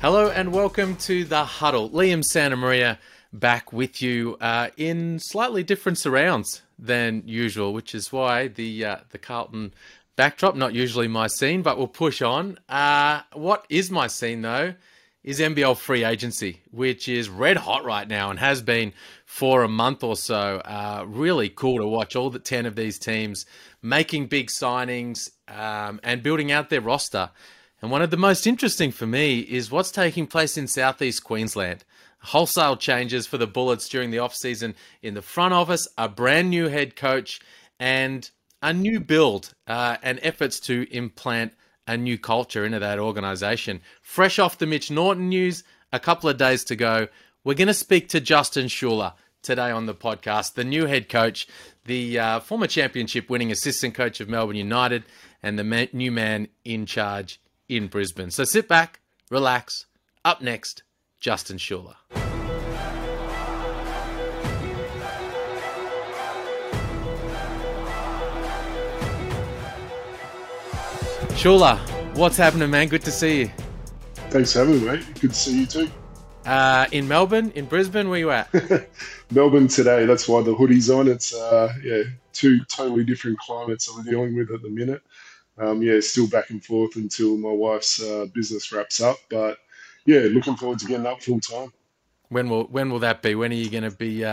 Hello and welcome to The Huddle. Liam Santamaria back with you in slightly different surrounds than usual, which is why the Carlton backdrop, not usually my scene, but we'll push on. What is my scene, though, is NBL free agency, which is red hot right now and has been for a month or so. Really cool to watch all the 10 of these teams making big signings and building out their roster. And one of the most interesting for me is what's taking place in Southeast Queensland. Wholesale changes for the Bullets during the off-season in the front office, a brand new head coach, and a new build and efforts to implant a new culture into that organisation. Fresh off the Mitch Norton news, a couple of days to go, we're going to speak to Justin Schueller today on the podcast, the new head coach, the former championship-winning assistant coach of Melbourne United, and the new man in charge in Brisbane. So sit back, relax. Up next, Justin Schueller. Schueller, what's happening, man? Good to see you. Thanks for having me, mate. Good to see you too. In Melbourne, in Brisbane, where you at? Melbourne today. That's why the hoodie's on. It's two totally different climates I'm dealing with at the minute. Still back and forth until my wife's business wraps up. But yeah, looking forward to getting up full time. When will that be? When are you going to be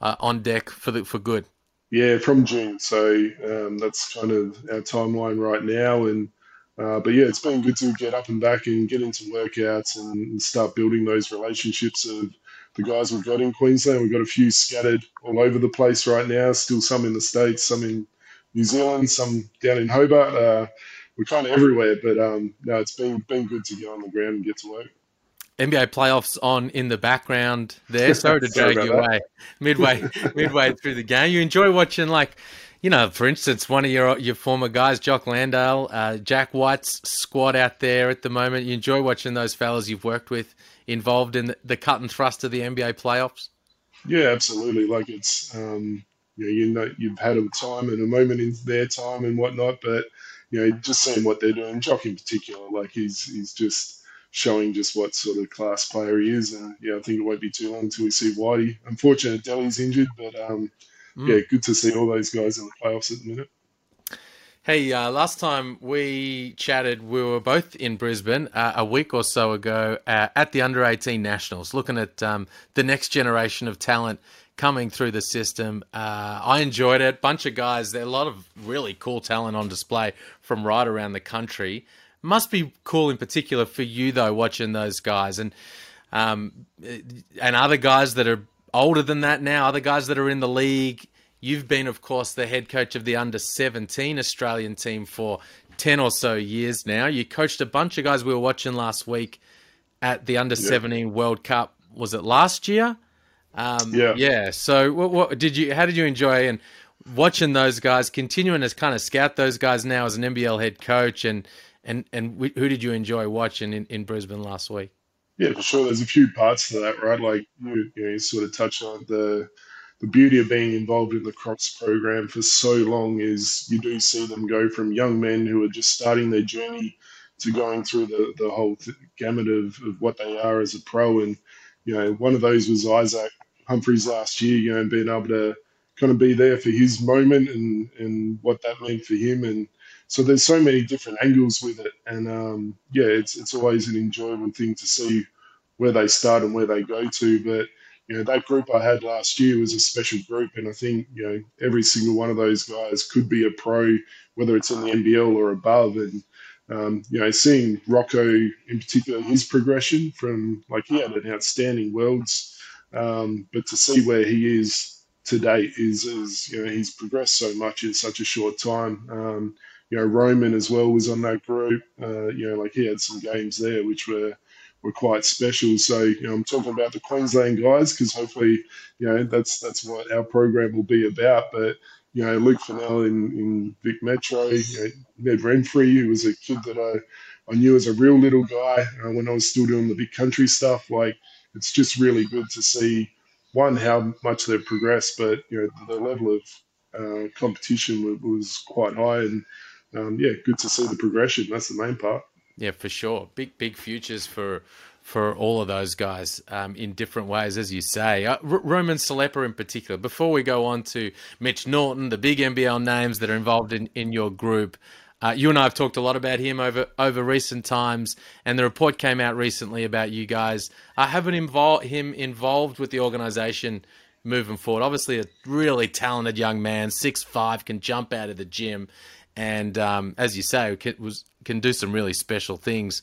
on deck for good? Yeah, from June. So that's kind of our timeline right now. And it's been good to get up and back and get into workouts and start building those relationships of the guys we've got in Queensland. We've got a few scattered all over the place right now. Still some in the States, some in New Zealand, some down in Hobart. We're kind of everywhere, but it's been good to get on the ground and get to work. NBA playoffs on in the background there. Sorry to drag you away midway through the game. You enjoy watching, for instance, one of your former guys, Jock Landale, Jack White's squad out there at the moment. You enjoy watching those fellas you've worked with involved in the cut and thrust of the NBA playoffs? Yeah, absolutely. Like it's... you've had a time and a moment in their time and whatnot, but just seeing what they're doing, Jock in particular, he's just showing what sort of class player he is, and I think it won't be too long until we see Whitey. Unfortunately, Delly's injured, but good to see all those guys in the playoffs at the minute. Hey, last time we chatted, we were both in Brisbane a week or so ago at the Under-18 Nationals, looking at the next generation of talent coming through the system. I enjoyed it. Bunch of guys. There are a lot of really cool talent on display from right around the country. Must be cool in particular for you, though, watching those guys and other guys that are older than that now, other guys that are in the league. You've been, of course, the head coach of the under-17 Australian team for 10 or so years now. You coached a bunch of guys we were watching last week at the under-17 World Cup. Was it last year? So what did you? How did you enjoy and watching those guys, continuing to kind of scout those guys now as an NBL head coach, and who did you enjoy watching in Brisbane last week? Yeah, for sure. There's a few parts to that, right? Like you sort of touch on the beauty of being involved in the Crocs program for so long is you do see them go from young men who are just starting their journey to going through the whole gamut of what they are as a pro. And one of those was Isaac Humphreys last year, and being able to kind of be there for his moment and what that meant for him. And so there's so many different angles with it. And it's always an enjoyable thing to see where they start and where they go to. But, that group I had last year was a special group. And I think, every single one of those guys could be a pro, whether it's in the NBL or above. And, seeing Rocco in particular, his progression from he had an outstanding Worlds. But to see where he is today is he's progressed so much in such a short time. Roman as well was on that group. He had some games there which were quite special. So I'm talking about the Queensland guys because hopefully that's what our program will be about. But Luke Fennell in Vic Metro, Ned Renfrey, who was a kid that I knew as a real little guy when I was still doing the big country stuff. It's just really good to see, one, how much they've progressed, but the level of competition was quite high, and good to see the progression. That's the main part. Yeah, for sure. Big futures for all of those guys in different ways, as you say. Roman Celepa in particular. Before we go on to Mitch Norton, the big NBL names that are involved in your group, you and I have talked a lot about him over recent times, and the report came out recently about you guys having him involved with the organisation moving forward. Obviously a really talented young man, 6'5", can jump out of the gym, and as you say, can do some really special things.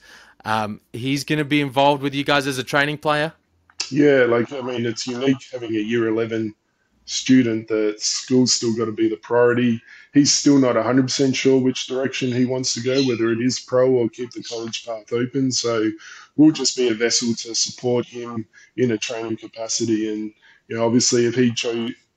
He's going to be involved with you guys as a training player? Yeah, it's unique having a year 11 student. The school's still got to be the priority. He's still not 100% sure which direction he wants to go, whether it is pro or keep the college path open. So we'll just be a vessel to support him in a training capacity. And, obviously if he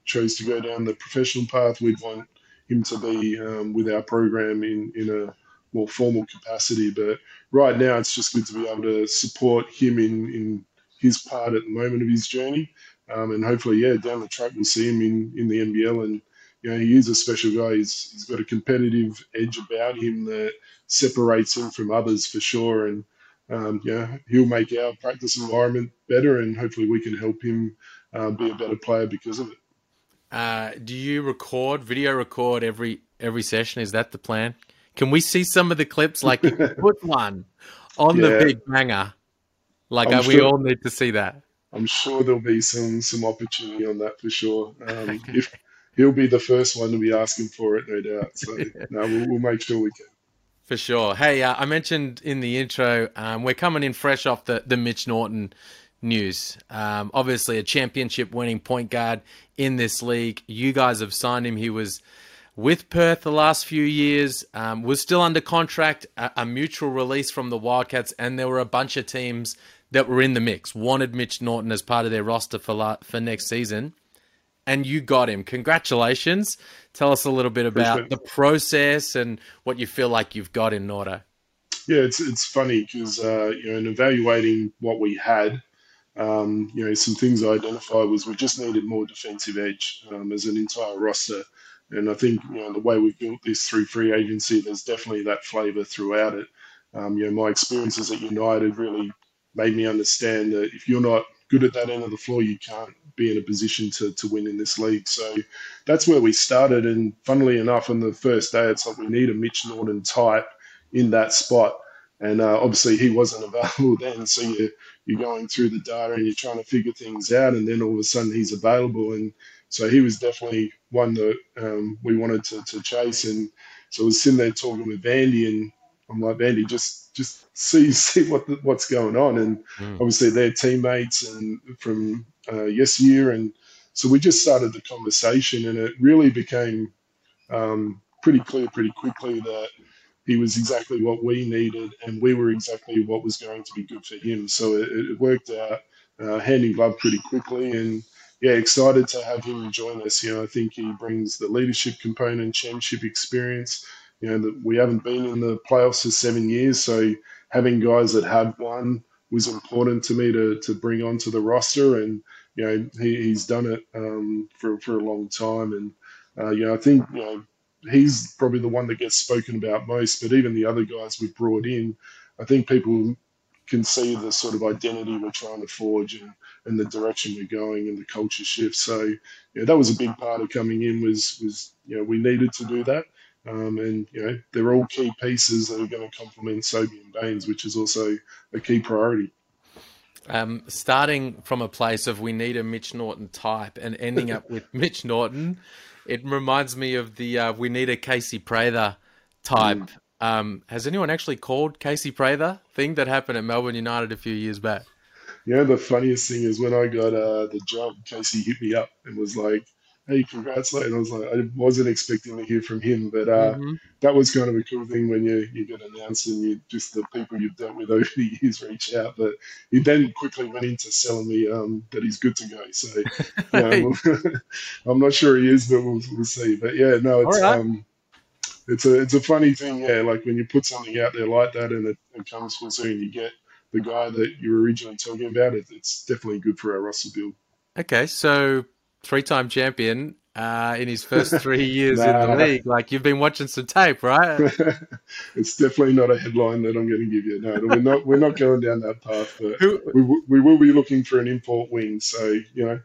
chose to go down the professional path, we'd want him to be with our program in a more formal capacity. But right now it's just good to be able to support him in his part at the moment of his journey. And hopefully, down the track we'll see him in the NBL. And, he is a special guy. He's got a competitive edge about him that separates him from others for sure. And, he'll make our practice environment better, and hopefully we can help him be a better player because of it. Do you video record every session? Is that the plan? Can we see some of the clips? Like, put one on the Big Banger. We all need to see that. I'm sure there'll be some opportunity on that for sure. If he'll be the first one to be asking for it, no doubt. So no, we'll make sure we can. For sure. Hey, I mentioned in the intro, we're coming in fresh off the Mitch Norton news. Obviously a championship winning point guard in this league. You guys have signed him. He was with Perth the last few years, was still under contract, a mutual release from the Wildcats, and there were a bunch of teams that were in the mix, wanted Mitch Norton as part of their roster for next season, and you got him. Congratulations. Tell us a little bit about the process and what you feel like you've got in Norton. Yeah, it's funny because, in evaluating what we had, some things I identified was we just needed more defensive edge as an entire roster. And I think, the way we've built this through free agency, there's definitely that flavour throughout it. My experiences at United really made me understand that if you're not good at that end of the floor, you can't be in a position to win in this league. So that's where we started. And funnily enough, on the first day, it's like we need a Mitch Norton type in that spot. And obviously he wasn't available then. So you're going through the data and you're trying to figure things out. And then all of a sudden he's available. And so he was definitely one that we wanted to chase. And so I was sitting there talking with Vandy, and I'm like, Vandy, just see what's going on. And obviously they're teammates and from yesteryear. And so we just started the conversation, and it really became pretty clear pretty quickly that he was exactly what we needed, and we were exactly what was going to be good for him. So it worked out hand in glove pretty quickly, and excited to have him join us. I think he brings the leadership component, championship experience. That we haven't been in the playoffs for 7 years, so having guys that have won was important to me to bring onto the roster, and he's done it for a long time, and I think he's probably the one that gets spoken about most. But even the other guys we've brought in, I think people can see the sort of identity we're trying to forge and the direction we're going and the culture shift. So that was a big part of coming in was we needed to do that. And, they're all key pieces that are going to complement Sobey and Baines, which is also a key priority. Starting from a place of we need a Mitch Norton type and ending up with Mitch Norton, it reminds me of the we need a Casey Prather type. Has anyone actually called Casey Prather thing that happened at Melbourne United a few years back? The funniest thing is when I got the job, Casey hit me up and was like, "Hey, congrats!" And I was like, I wasn't expecting to hear from him, but that was kind of a cool thing when you get announced and the people you've dealt with over the years reach out. But he then quickly went into selling me that he's good to go. So I'm not sure he is, but we'll see. But it's right. It's a funny thing, when you put something out there like that and it comes full soon, you get the guy that you were originally talking about. It's definitely good for our roster build. Okay, so. Three-time champion, in his first 3 years in the league. Like, you've been watching some tape, right? It's definitely not a headline that I'm going to give you. No, we're not going down that path. But we will be looking for an import wing. So, you know,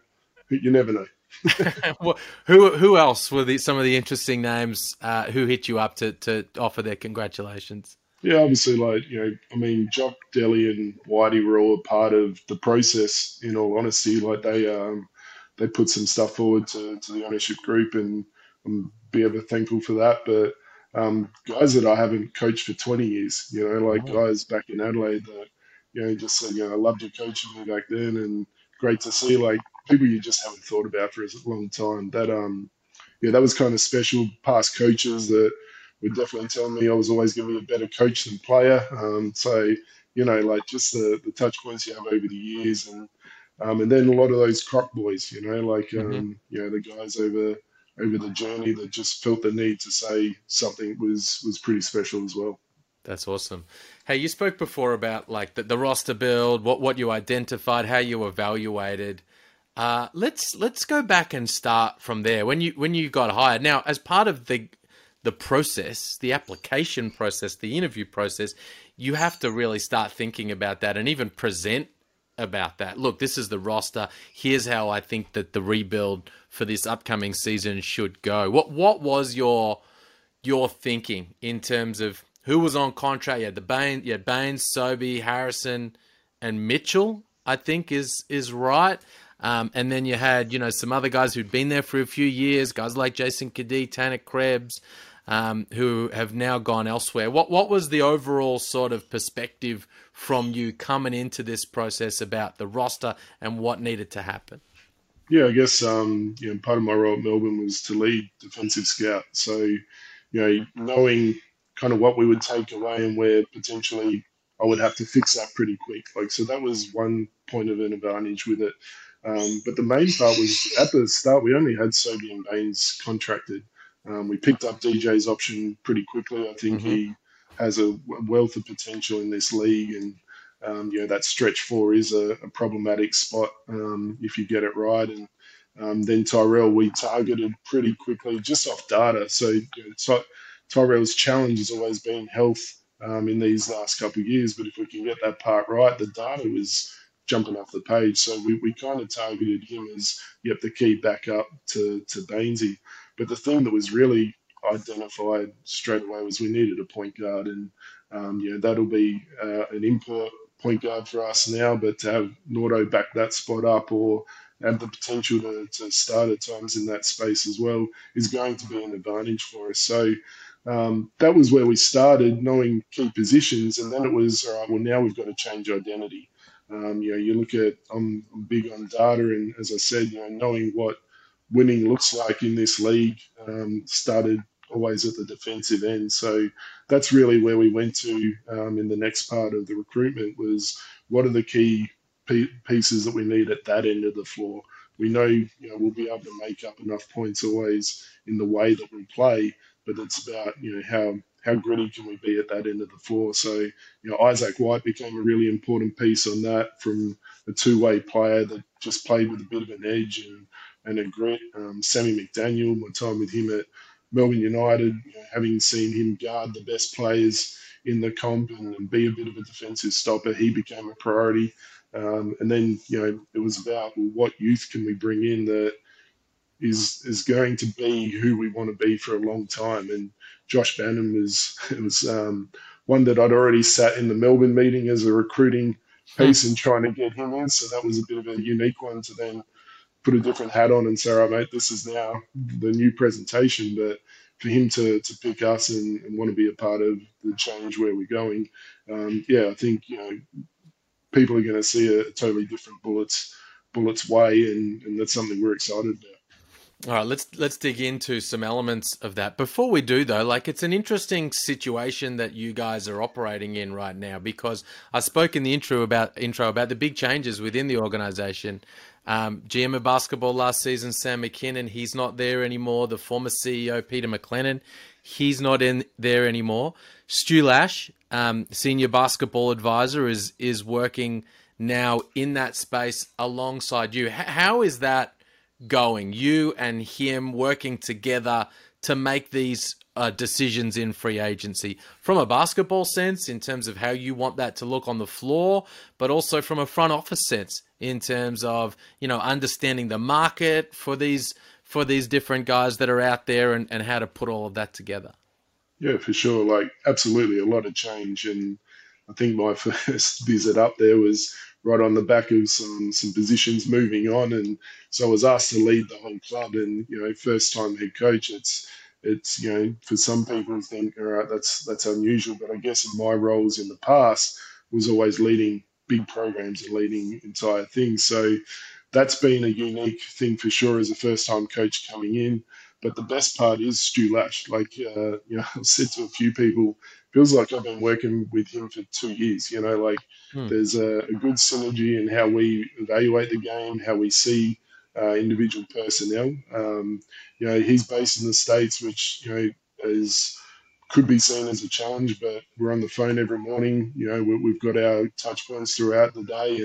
you never know. Well, who else were some of the interesting names who hit you up to offer their congratulations? Yeah, obviously, like, you know, I mean, Jock, Deli and Whitey were all a part of the process, in all honesty. Like, they put some stuff forward to the ownership group, and I'm be ever thankful for that. But guys that I haven't coached for 20 years, you know, like guys back in Adelaide that, you know, just said, you know, I loved your coaching me back then, and great to see, like, people you just haven't thought about for a long time. That, yeah, that was kind of special. Past coaches that were definitely telling me I was always going to be a better coach than player. So, you know, like, just the touch points you have over the years, and then a lot of those Croc boys, you know, like, you know, the guys over the journey that just felt the need to say something was pretty special as well. That's awesome. Hey, you spoke before about, like, the roster build, what you identified, how you evaluated. Let's go back and start from there. When you got hired, now as part of the process, the application process, the interview process, you have to really start thinking about that and even present about that. Look, this is the roster. Here's how I think that the rebuild for this upcoming season should go. What was your thinking in terms of who was on contract? You had Baines, Sobey, Harrison, and Mitchell, I think is right. And then you had, you know, some other guys who'd been there for a few years, guys like Jason Kiddy, Tanner Krebs, who have now gone elsewhere. What was the overall sort of perspective from you coming into this process about the roster and what needed to happen? Yeah, I guess you know, part of my role at Melbourne was to lead defensive scout. So, you know, knowing kind of what we would take away and where potentially I would have to fix that pretty quick. Like, so that was one point of an advantage with it. But the main part was, at the start, we only had Sobey and Baines contracted. We picked up DJ's option pretty quickly. I think he has a wealth of potential in this league, and you know, that stretch four is a problematic spot if you get it right. And then Tyrell, we targeted pretty quickly just off data. So, you know, Tyrell's challenge has always been health in these last couple of years. But if we can get that part right, the data was jumping off the page. So we kind of targeted him as, yep, the key backup to Bainesy. But the thing that was really identified straight away was we needed a point guard. And, you know, that'll be an import point guard for us now. But to have Nordo back that spot up, or have the potential to start at times in that space as well, is going to be an advantage for us. So that was where we started, knowing key positions. And then it was, all right, well, now we've got to change identity. You know, you look at, I'm big on data, and as I said, you know, knowing what winning looks like in this league started always at the defensive end. So that's really where we went to in the next part of the recruitment, was what are the key pieces that we need at that end of the floor. We know, you know, we'll be able to make up enough points always in the way that we play, but it's about, you know, how gritty can we be at that end of the floor? So, you know, Isaac White became a really important piece on that, from a two-way player that just played with a bit of an edge and a grit. Sammy McDaniel, my time with him at Melbourne United, you know, having seen him guard the best players in the comp and be a bit of a defensive stopper, he became a priority. And then, you know, it was about, well, what youth can we bring in that is going to be who we want to be for a long time. And Josh Bannon was one that I'd already sat in the Melbourne meeting as a recruiting piece and trying to get him in. So that was a bit of a unique one to then put a different hat on and say, all right, mate, this is now the new presentation. But for him to pick us and want to be a part of the change where we're going, yeah, I think, you know, people are going to see a totally different Bullets way, and that's something we're excited about. All right, let's dig into some elements of that. Before we do, though, like, it's an interesting situation that you guys are operating in right now, because I spoke in the intro about the big changes within the organization. GM of basketball last season, Sam McKinnon, he's not there anymore. The former CEO, Peter McLennan, he's not in there anymore. Stu Lash, senior basketball advisor, is working now in that space alongside you. How is that going, you and him working together to make these decisions in free agency from a basketball sense in terms of how you want that to look on the floor, but also from a front office sense in terms of, you know, understanding the market for these different guys that are out there and how to put all of that together? Yeah, for sure. Like, absolutely a lot of change. And I think my first visit up there was right on the back of some positions moving on. And so I was asked to lead the whole club. And, you know, first time head coach, it's you know, for some people think, all right, that's unusual. But I guess in my roles in the past was always leading big programs and leading entire things. So that's been a unique thing for sure as a first-time coach coming in. But the best part is Stu Lash. Like, you know, I've said to a few people, feels like I've been working with him for 2 years. You know, like there's a good synergy in how we evaluate the game, how we see individual personnel. You know, he's based in the States, which, you know, could be seen as a challenge, but we're on the phone every morning. You know, we've got our touch points throughout the day,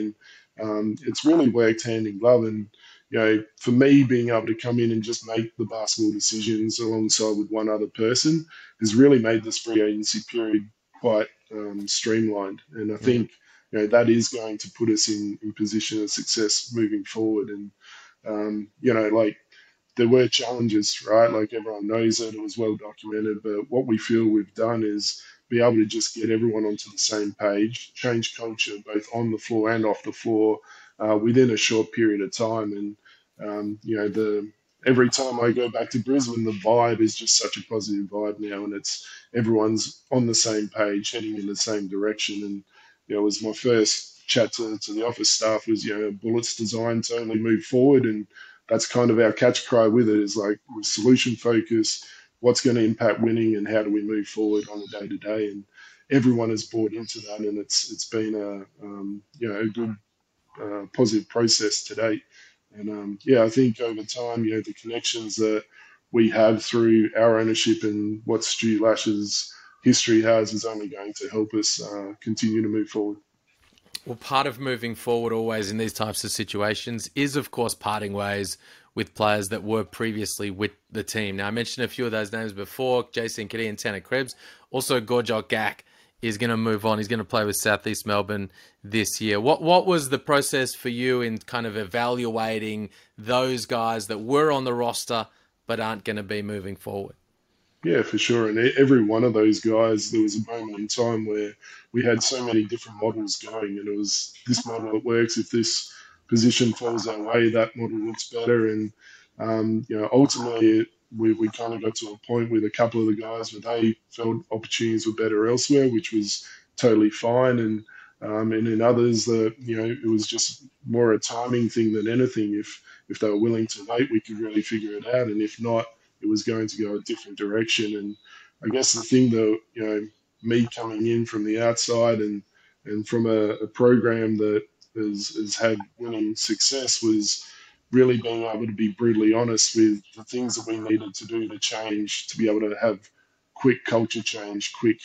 and it's really worked hand in glove. And, you know, for me, being able to come in and just make the basketball decisions alongside with one other person has really made this free agency period quite streamlined. And I think, you know, that is going to put us in position of success moving forward. And, you know, like, there were challenges, right? Like, everyone knows it. It was well documented. But what we feel we've done is be able to just get everyone onto the same page, change culture both on the floor and off the floor within a short period of time. And, you know, every time I go back to Brisbane, the vibe is just such a positive vibe now. And it's everyone's on the same page, heading in the same direction. And, you know, it was my first chat to the office staff was, you know, Bullets designed to only move forward. And that's kind of our catch cry with it, is like, we're solution focused. What's going to impact winning, and how do we move forward on a day to day? And everyone has bought into that, and it's been a you know, a good positive process to date. And yeah, I think over time, you know, the connections that we have through our ownership and what Stu Lash's history has is only going to help us continue to move forward. Well, part of moving forward always in these types of situations is, of course, parting ways with players that were previously with the team. Now, I mentioned a few of those names before, Jason Kiddy and Tanner Krebs. Also, Gorjok Gak is going to move on. He's going to play with Southeast Melbourne this year. What was the process for you in kind of evaluating those guys that were on the roster but aren't going to be moving forward? Yeah, for sure. And every one of those guys, there was a moment in time where we had so many different models going, and it was this model that works. If this position falls our way, that model looks better. And, you know, ultimately we kind of got to a point with a couple of the guys where they felt opportunities were better elsewhere, which was totally fine. And in others that, you know, it was just more a timing thing than anything. If they were willing to wait, we could really figure it out. And if not, it was going to go a different direction. And I guess the thing that, you know, me coming in from the outside and from a program that has had winning success was really being able to be brutally honest with the things that we needed to do to change, to be able to have quick culture change, quick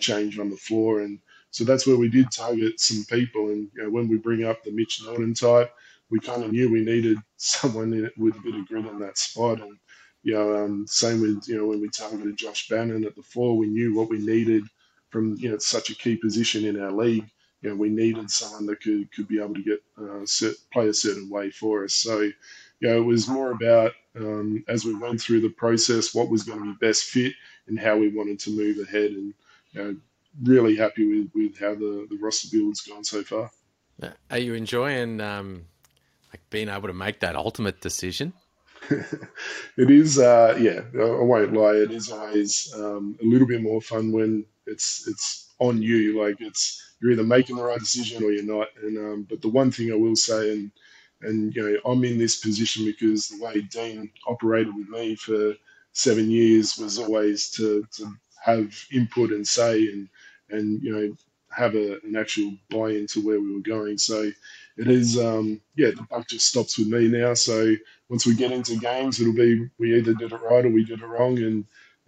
change on the floor. And so that's where we did target some people. And, you know, when we bring up the Mitch Norton type, we kind of knew we needed someone with a bit of grit in that spot. And, you know, same with, you know, when we targeted Josh Bannon at the four, we knew what we needed from, you know, it's such a key position in our league. You know, we needed someone that could be able to get play a certain way for us. So, you know, it was more about, as we went through the process, what was going to be best fit and how we wanted to move ahead. And, you know, really happy with how the roster build's gone so far. Are you enjoying like being able to make that ultimate decision? It is, yeah, I won't lie. It is always a little bit more fun when it's on you. Like, you're either making the right decision or you're not. And but the one thing I will say, and you know, I'm in this position because the way Dean operated with me for 7 years was always to have input and say and you know, have an actual buy-in to where we were going. So it is, yeah, the buck just stops with me now. So once we get into games, it'll be we either did it right or we did it wrong,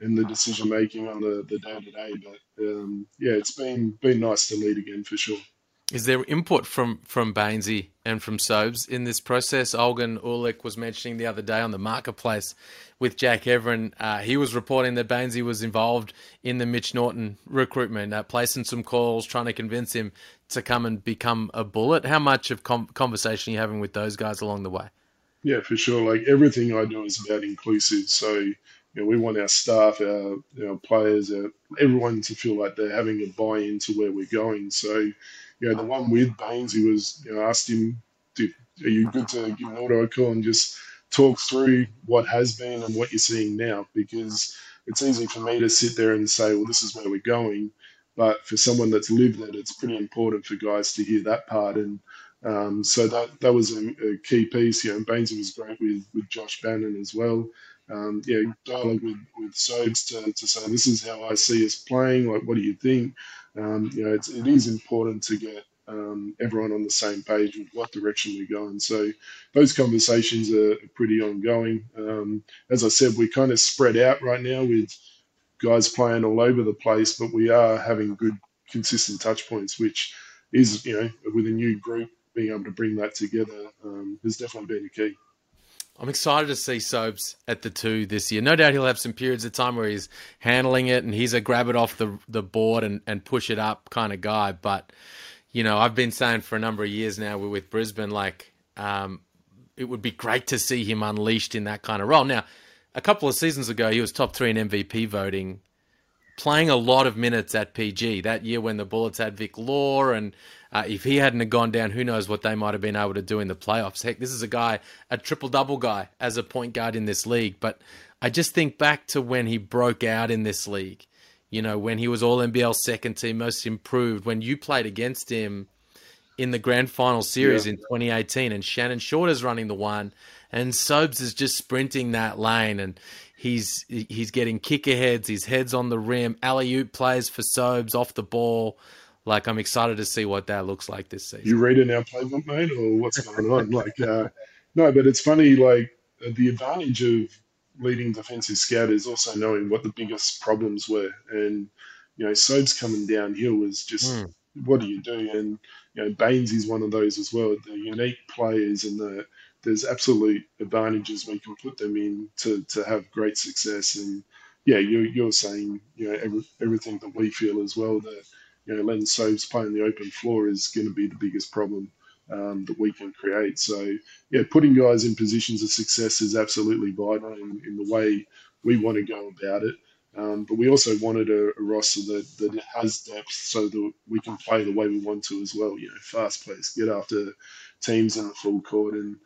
and the decision-making on the day-to-day. But, yeah, it's been nice to lead again for sure. Is there input from Bainesy and from Sobes in this process? Olgan Ulick was mentioning the other day on the marketplace with Jack Everin, he was reporting that Bainesy was involved in the Mitch Norton recruitment, placing some calls, trying to convince him to come and become a Bullet. How much of conversation are you having with those guys along the way? Yeah, for sure. Like everything I do is about inclusive. So we want our staff, our players, everyone to feel like they're having a buy-in to where we're going. So the one with Baines, he was, asked him, are you good to give an auto a call and just talk through what has been and what you're seeing now? Because it's easy for me to sit there and say, well, this is where we're going. But for someone that's lived it, it's pretty important for guys to hear that part. And so that was a key piece. And Baines was great with Josh Bannon as well. Dialogue with Sobes to say, this is how I see us playing. Like, what do you think? It is important to get everyone on the same page with what direction we're going. So those conversations are pretty ongoing. As I said, we're kind of spread out right now with guys playing all over the place, but we are having good, consistent touch points, which is, with a new group, being able to bring that together has definitely been a key. I'm excited to see Sobes at the 2 this year. No doubt he'll have some periods of time where he's handling it and he's a grab it off the board and push it up kind of guy. But, I've been saying for a number of years now, we're with Brisbane, it would be great to see him unleashed in that kind of role. Now, a couple of seasons ago, he was top 3 in MVP voting, playing a lot of minutes at PG. That year when the Bullets had Vic Law, and if he hadn't have gone down, who knows what they might have been able to do in the playoffs. Heck, this is a guy, a triple-double guy as a point guard in this league. But I just think back to when he broke out in this league, when he was All-NBL second team, most improved, when you played against him in the grand final series in 2018, and Shannon Short is running the one, and Sobes is just sprinting that lane, and he's getting kicker heads, his head's on the rim, alley-oop plays for Sobes off the ball. I'm excited to see what that looks like this season. You reading our playbook, mate, or what's going on? No, but it's funny, the advantage of leading defensive scout is also knowing what the biggest problems were. And, Sobes coming downhill was just what do you do? And, Baines is one of those as well. The unique players and there's absolute advantages we can put them in to have great success. And, you're saying, everything that we feel as well, that letting Sobes play on the open floor is going to be the biggest problem that we can create. So, putting guys in positions of success is absolutely vital in the way we want to go about it. But we also wanted a roster that has depth so that we can play the way we want to as well. Fast pace, get after teams in the full court. And,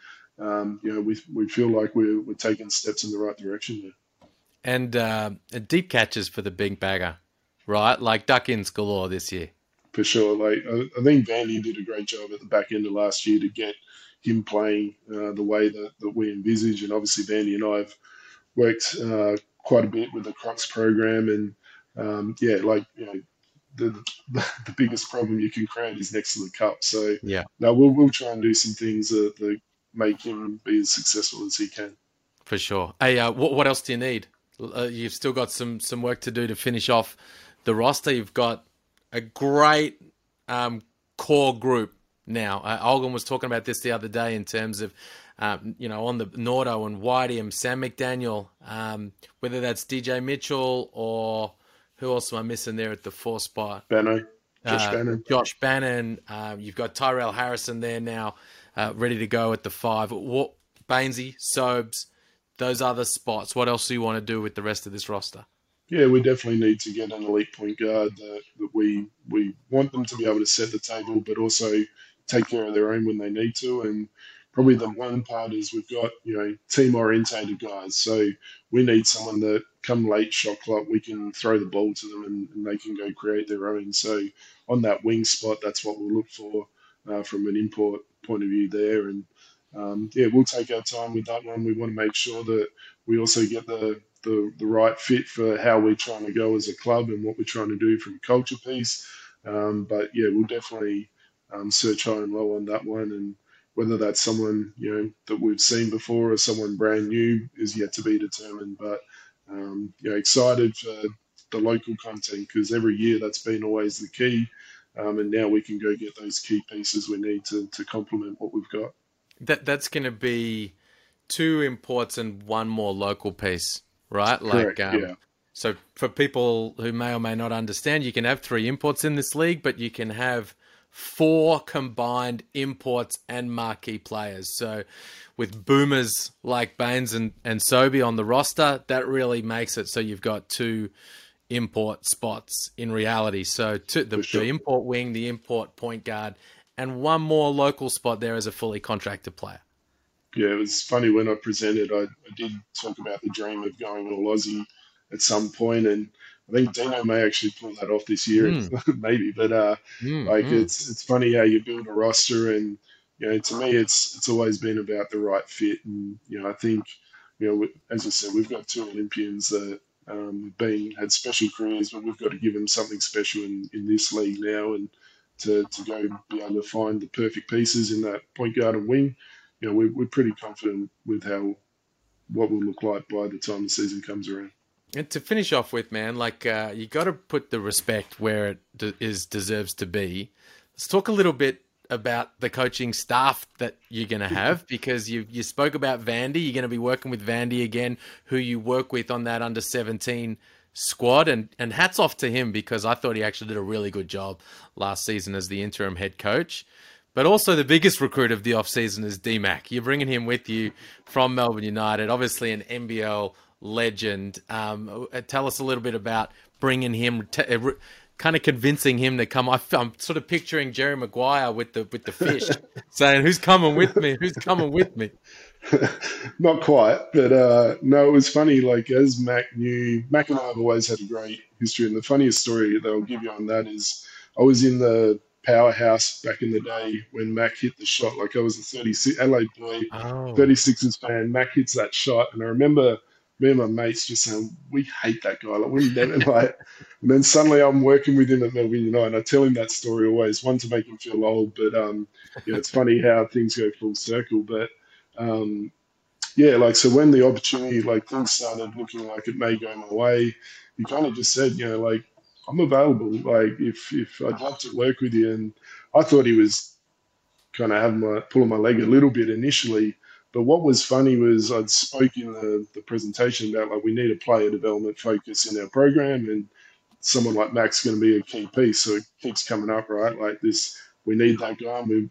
we feel like we're taking steps in the right direction there. And deep catches for the big bagger. Right, duck-ins galore this year. For sure. I think Vandy did a great job at the back end of last year to get him playing the way that we envisage. And obviously Vandy and I have worked quite a bit with the Crocs program. And, the biggest problem you can create is next to the cup. So, we'll try and do some things that make him be as successful as he can. For sure. Hey, what else do you need? You've still got some work to do to finish off the roster. You've got a great core group now. Olgan was talking about this the other day in terms of, on the Nordo and Whitey and Sam McDaniel, whether that's DJ Mitchell or who else am I missing there at the 4 spot? Josh Bannon. You've got Tyrell Harrison there now, ready to go at the 5. Bainesy, Sobes, those other spots. What else do you want to do with the rest of this roster? Yeah, we definitely need to get an elite point guard that we want them to be able to set the table, but also take care of their own when they need to. And probably the one part is we've got, team-orientated guys. So we need someone that come late shot clock, we can throw the ball to them and they can go create their own. So on that wing spot, that's what we'll look for from an import point of view there. And, we'll take our time with that one. We want to make sure that we also get the right fit for how we're trying to go as a club and what we're trying to do from a culture piece. We'll definitely search high and low on that one. And whether that's someone, that we've seen before or someone brand new is yet to be determined. But, excited for the local content because every year that's been always the key. And now we can go get those key pieces we need to complement what we've got. That's going to be two imports and one more local piece, right? Correct, yeah. So for people who may or may not understand, you can have three imports in this league, but you can have four combined imports and marquee players. So with boomers like Baines and Sobey on the roster, that really makes it so you've got two import spots in reality. So the import wing, the import point guard, and one more local spot there as a fully contracted player. Yeah, it was funny when I presented, I did talk about the dream of going all Aussie at some point, and I think Dino may actually pull that off this year, maybe. But it's funny how you build a roster, and you know, to me, it's always been about the right fit. And you know, I think, you know, as I said, we've got two Olympians that had special careers, but we've got to give them something special in this league now, and to go be able to find the perfect pieces in that point guard and wing. You know, we're pretty confident with what we'll look like by the time the season comes around. And to finish off with, man, you got to put the respect where it deserves to be. Let's talk a little bit about the coaching staff that you're going to have, because you spoke about Vandy. You're going to be working with Vandy again, who you work with on that under-17 squad. And hats off to him, because I thought he actually did a really good job last season as the interim head coach. But also the biggest recruit of the offseason is DMACC. You're bringing him with you from Melbourne United, obviously an NBL legend. Tell us a little bit about bringing him, kind of convincing him to come. I'm sort of picturing Jerry Maguire with the fish, saying, "Who's coming with me?" Not quite, but no, it was funny. Like, as Mac knew, Mac and I have always had a great history, and the funniest story that I'll give you on that is I was in the powerhouse back in the day when Mac hit the shot. Like, I was a 36 Adelaide boy, 36ers fan. Mac hits that shot, and I remember me and my mates just saying, we hate that guy. Like, we never like. And then suddenly I'm working with him at Melbourne United. I tell him that story always, one to make him feel old, but yeah, it's funny how things go full circle. But yeah, like, so when the opportunity, like, things started looking like it may go my way, he kind of just said, you know, like, I'm available. Like, if I'd love to work with you, and I thought he was kind of pulling my leg a little bit initially. But what was funny was I'd spoke in the presentation about, like, we need a player development focus in our program, and someone like Mac's going to be a key piece. So it keeps coming up, right? Like this, we need that guy, and we've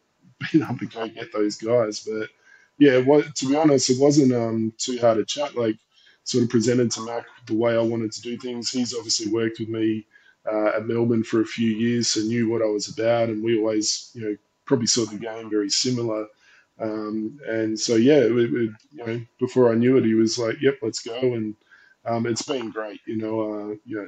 been able to go get those guys. But yeah, to be honest, it wasn't too hard a chat. Like, sort of presented to Mac the way I wanted to do things. He's obviously worked with me at Melbourne for a few years, so knew what I was about, and we always, you know, probably saw the game very similar. And so, yeah, it, you know, before I knew it, he was like, yep, let's go. And it's been great. You know,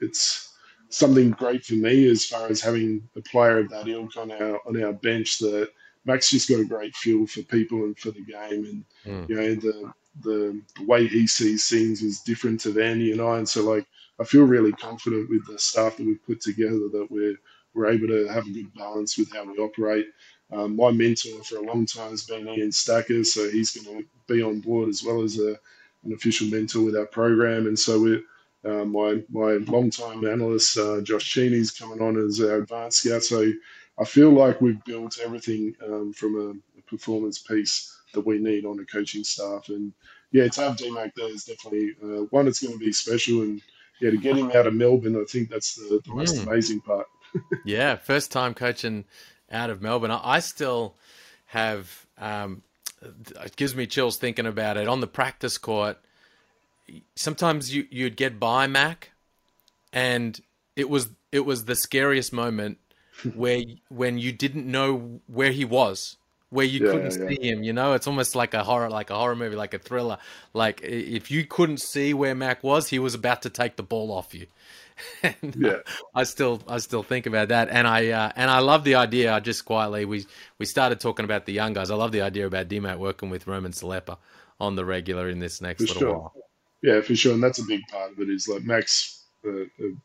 it's something great for me as far as having a player of that ilk on our bench. That Mac's just got a great feel for people and for the game. And, you know, the way he sees things is different to Vandy and I. And so, like, I feel really confident with the staff that we've put together that we're able to have a good balance with how we operate. My mentor for a long time has been Ian Stacker, so he's going to be on board as well as an official mentor with our program. And so my long-time analyst, Josh Cheney's coming on as our advanced scout. So I feel like we've built everything from a performance piece that we need on a coaching staff. And, yeah, to have DMACC there is definitely one that's going to be special. And, yeah, to get him out of Melbourne, I think that's the most amazing part. Yeah, first time coaching out of Melbourne. I still have, it gives me chills thinking about it. On the practice court, sometimes you'd get by Mac, and it was the scariest moment when you didn't know where he was, where you couldn't see him. You know, it's almost like a horror movie, like a thriller. Like, if you couldn't see where Mac was, he was about to take the ball off you. And yeah, I still think about that, and I love the idea. I just quietly we started talking about the young guys. I love the idea about DMACC working with Roman Celepa on the regular in this next while. Yeah, for sure, and that's a big part of it. Is like Mac's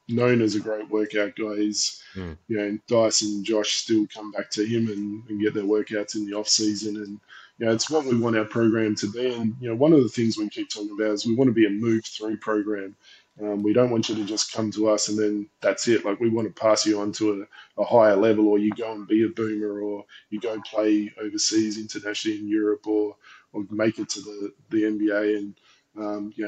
known as a great workout guy. He's you know, and Dice and Josh still come back to him and get their workouts in the off season, and you know, it's what we want our program to be. And you know, one of the things we keep talking about is we want to be a move through program. We don't want you to just come to us and then that's it. Like, we want to pass you on to a higher level, or you go and be a boomer, or you go play overseas internationally in Europe, or make it to the NBA. And,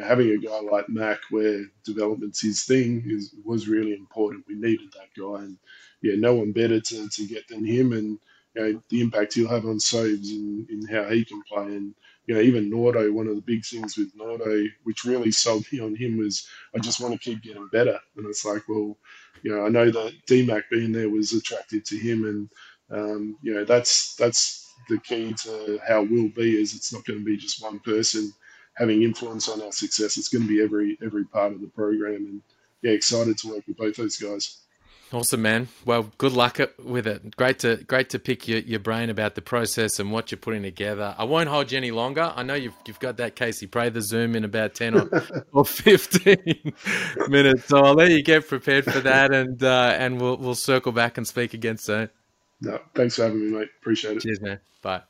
having a guy like Mac, where development's his thing, was really important. We needed that guy. And, no one better to get than him. And, the impact he'll have on Sobes in how he can play. And, even Nordo, one of the big things with Nordo, which really sold me on him, was I just want to keep getting better. And it's like, well, I know that DMACC being there was attractive to him. And, that's the key to how we'll be, is it's not going to be just one person having influence on our success. It's going to be every part of the program. And, excited to work with both those guys. Awesome, man. Well, good luck with it. Great to pick your brain about the process and what you're putting together. I won't hold you any longer. I know you've got that Casey Prather Zoom in about 10 or 15 minutes, so I'll let you get prepared for that, and we'll circle back and speak again soon. No, thanks for having me, mate. Appreciate it. Cheers, man. Bye.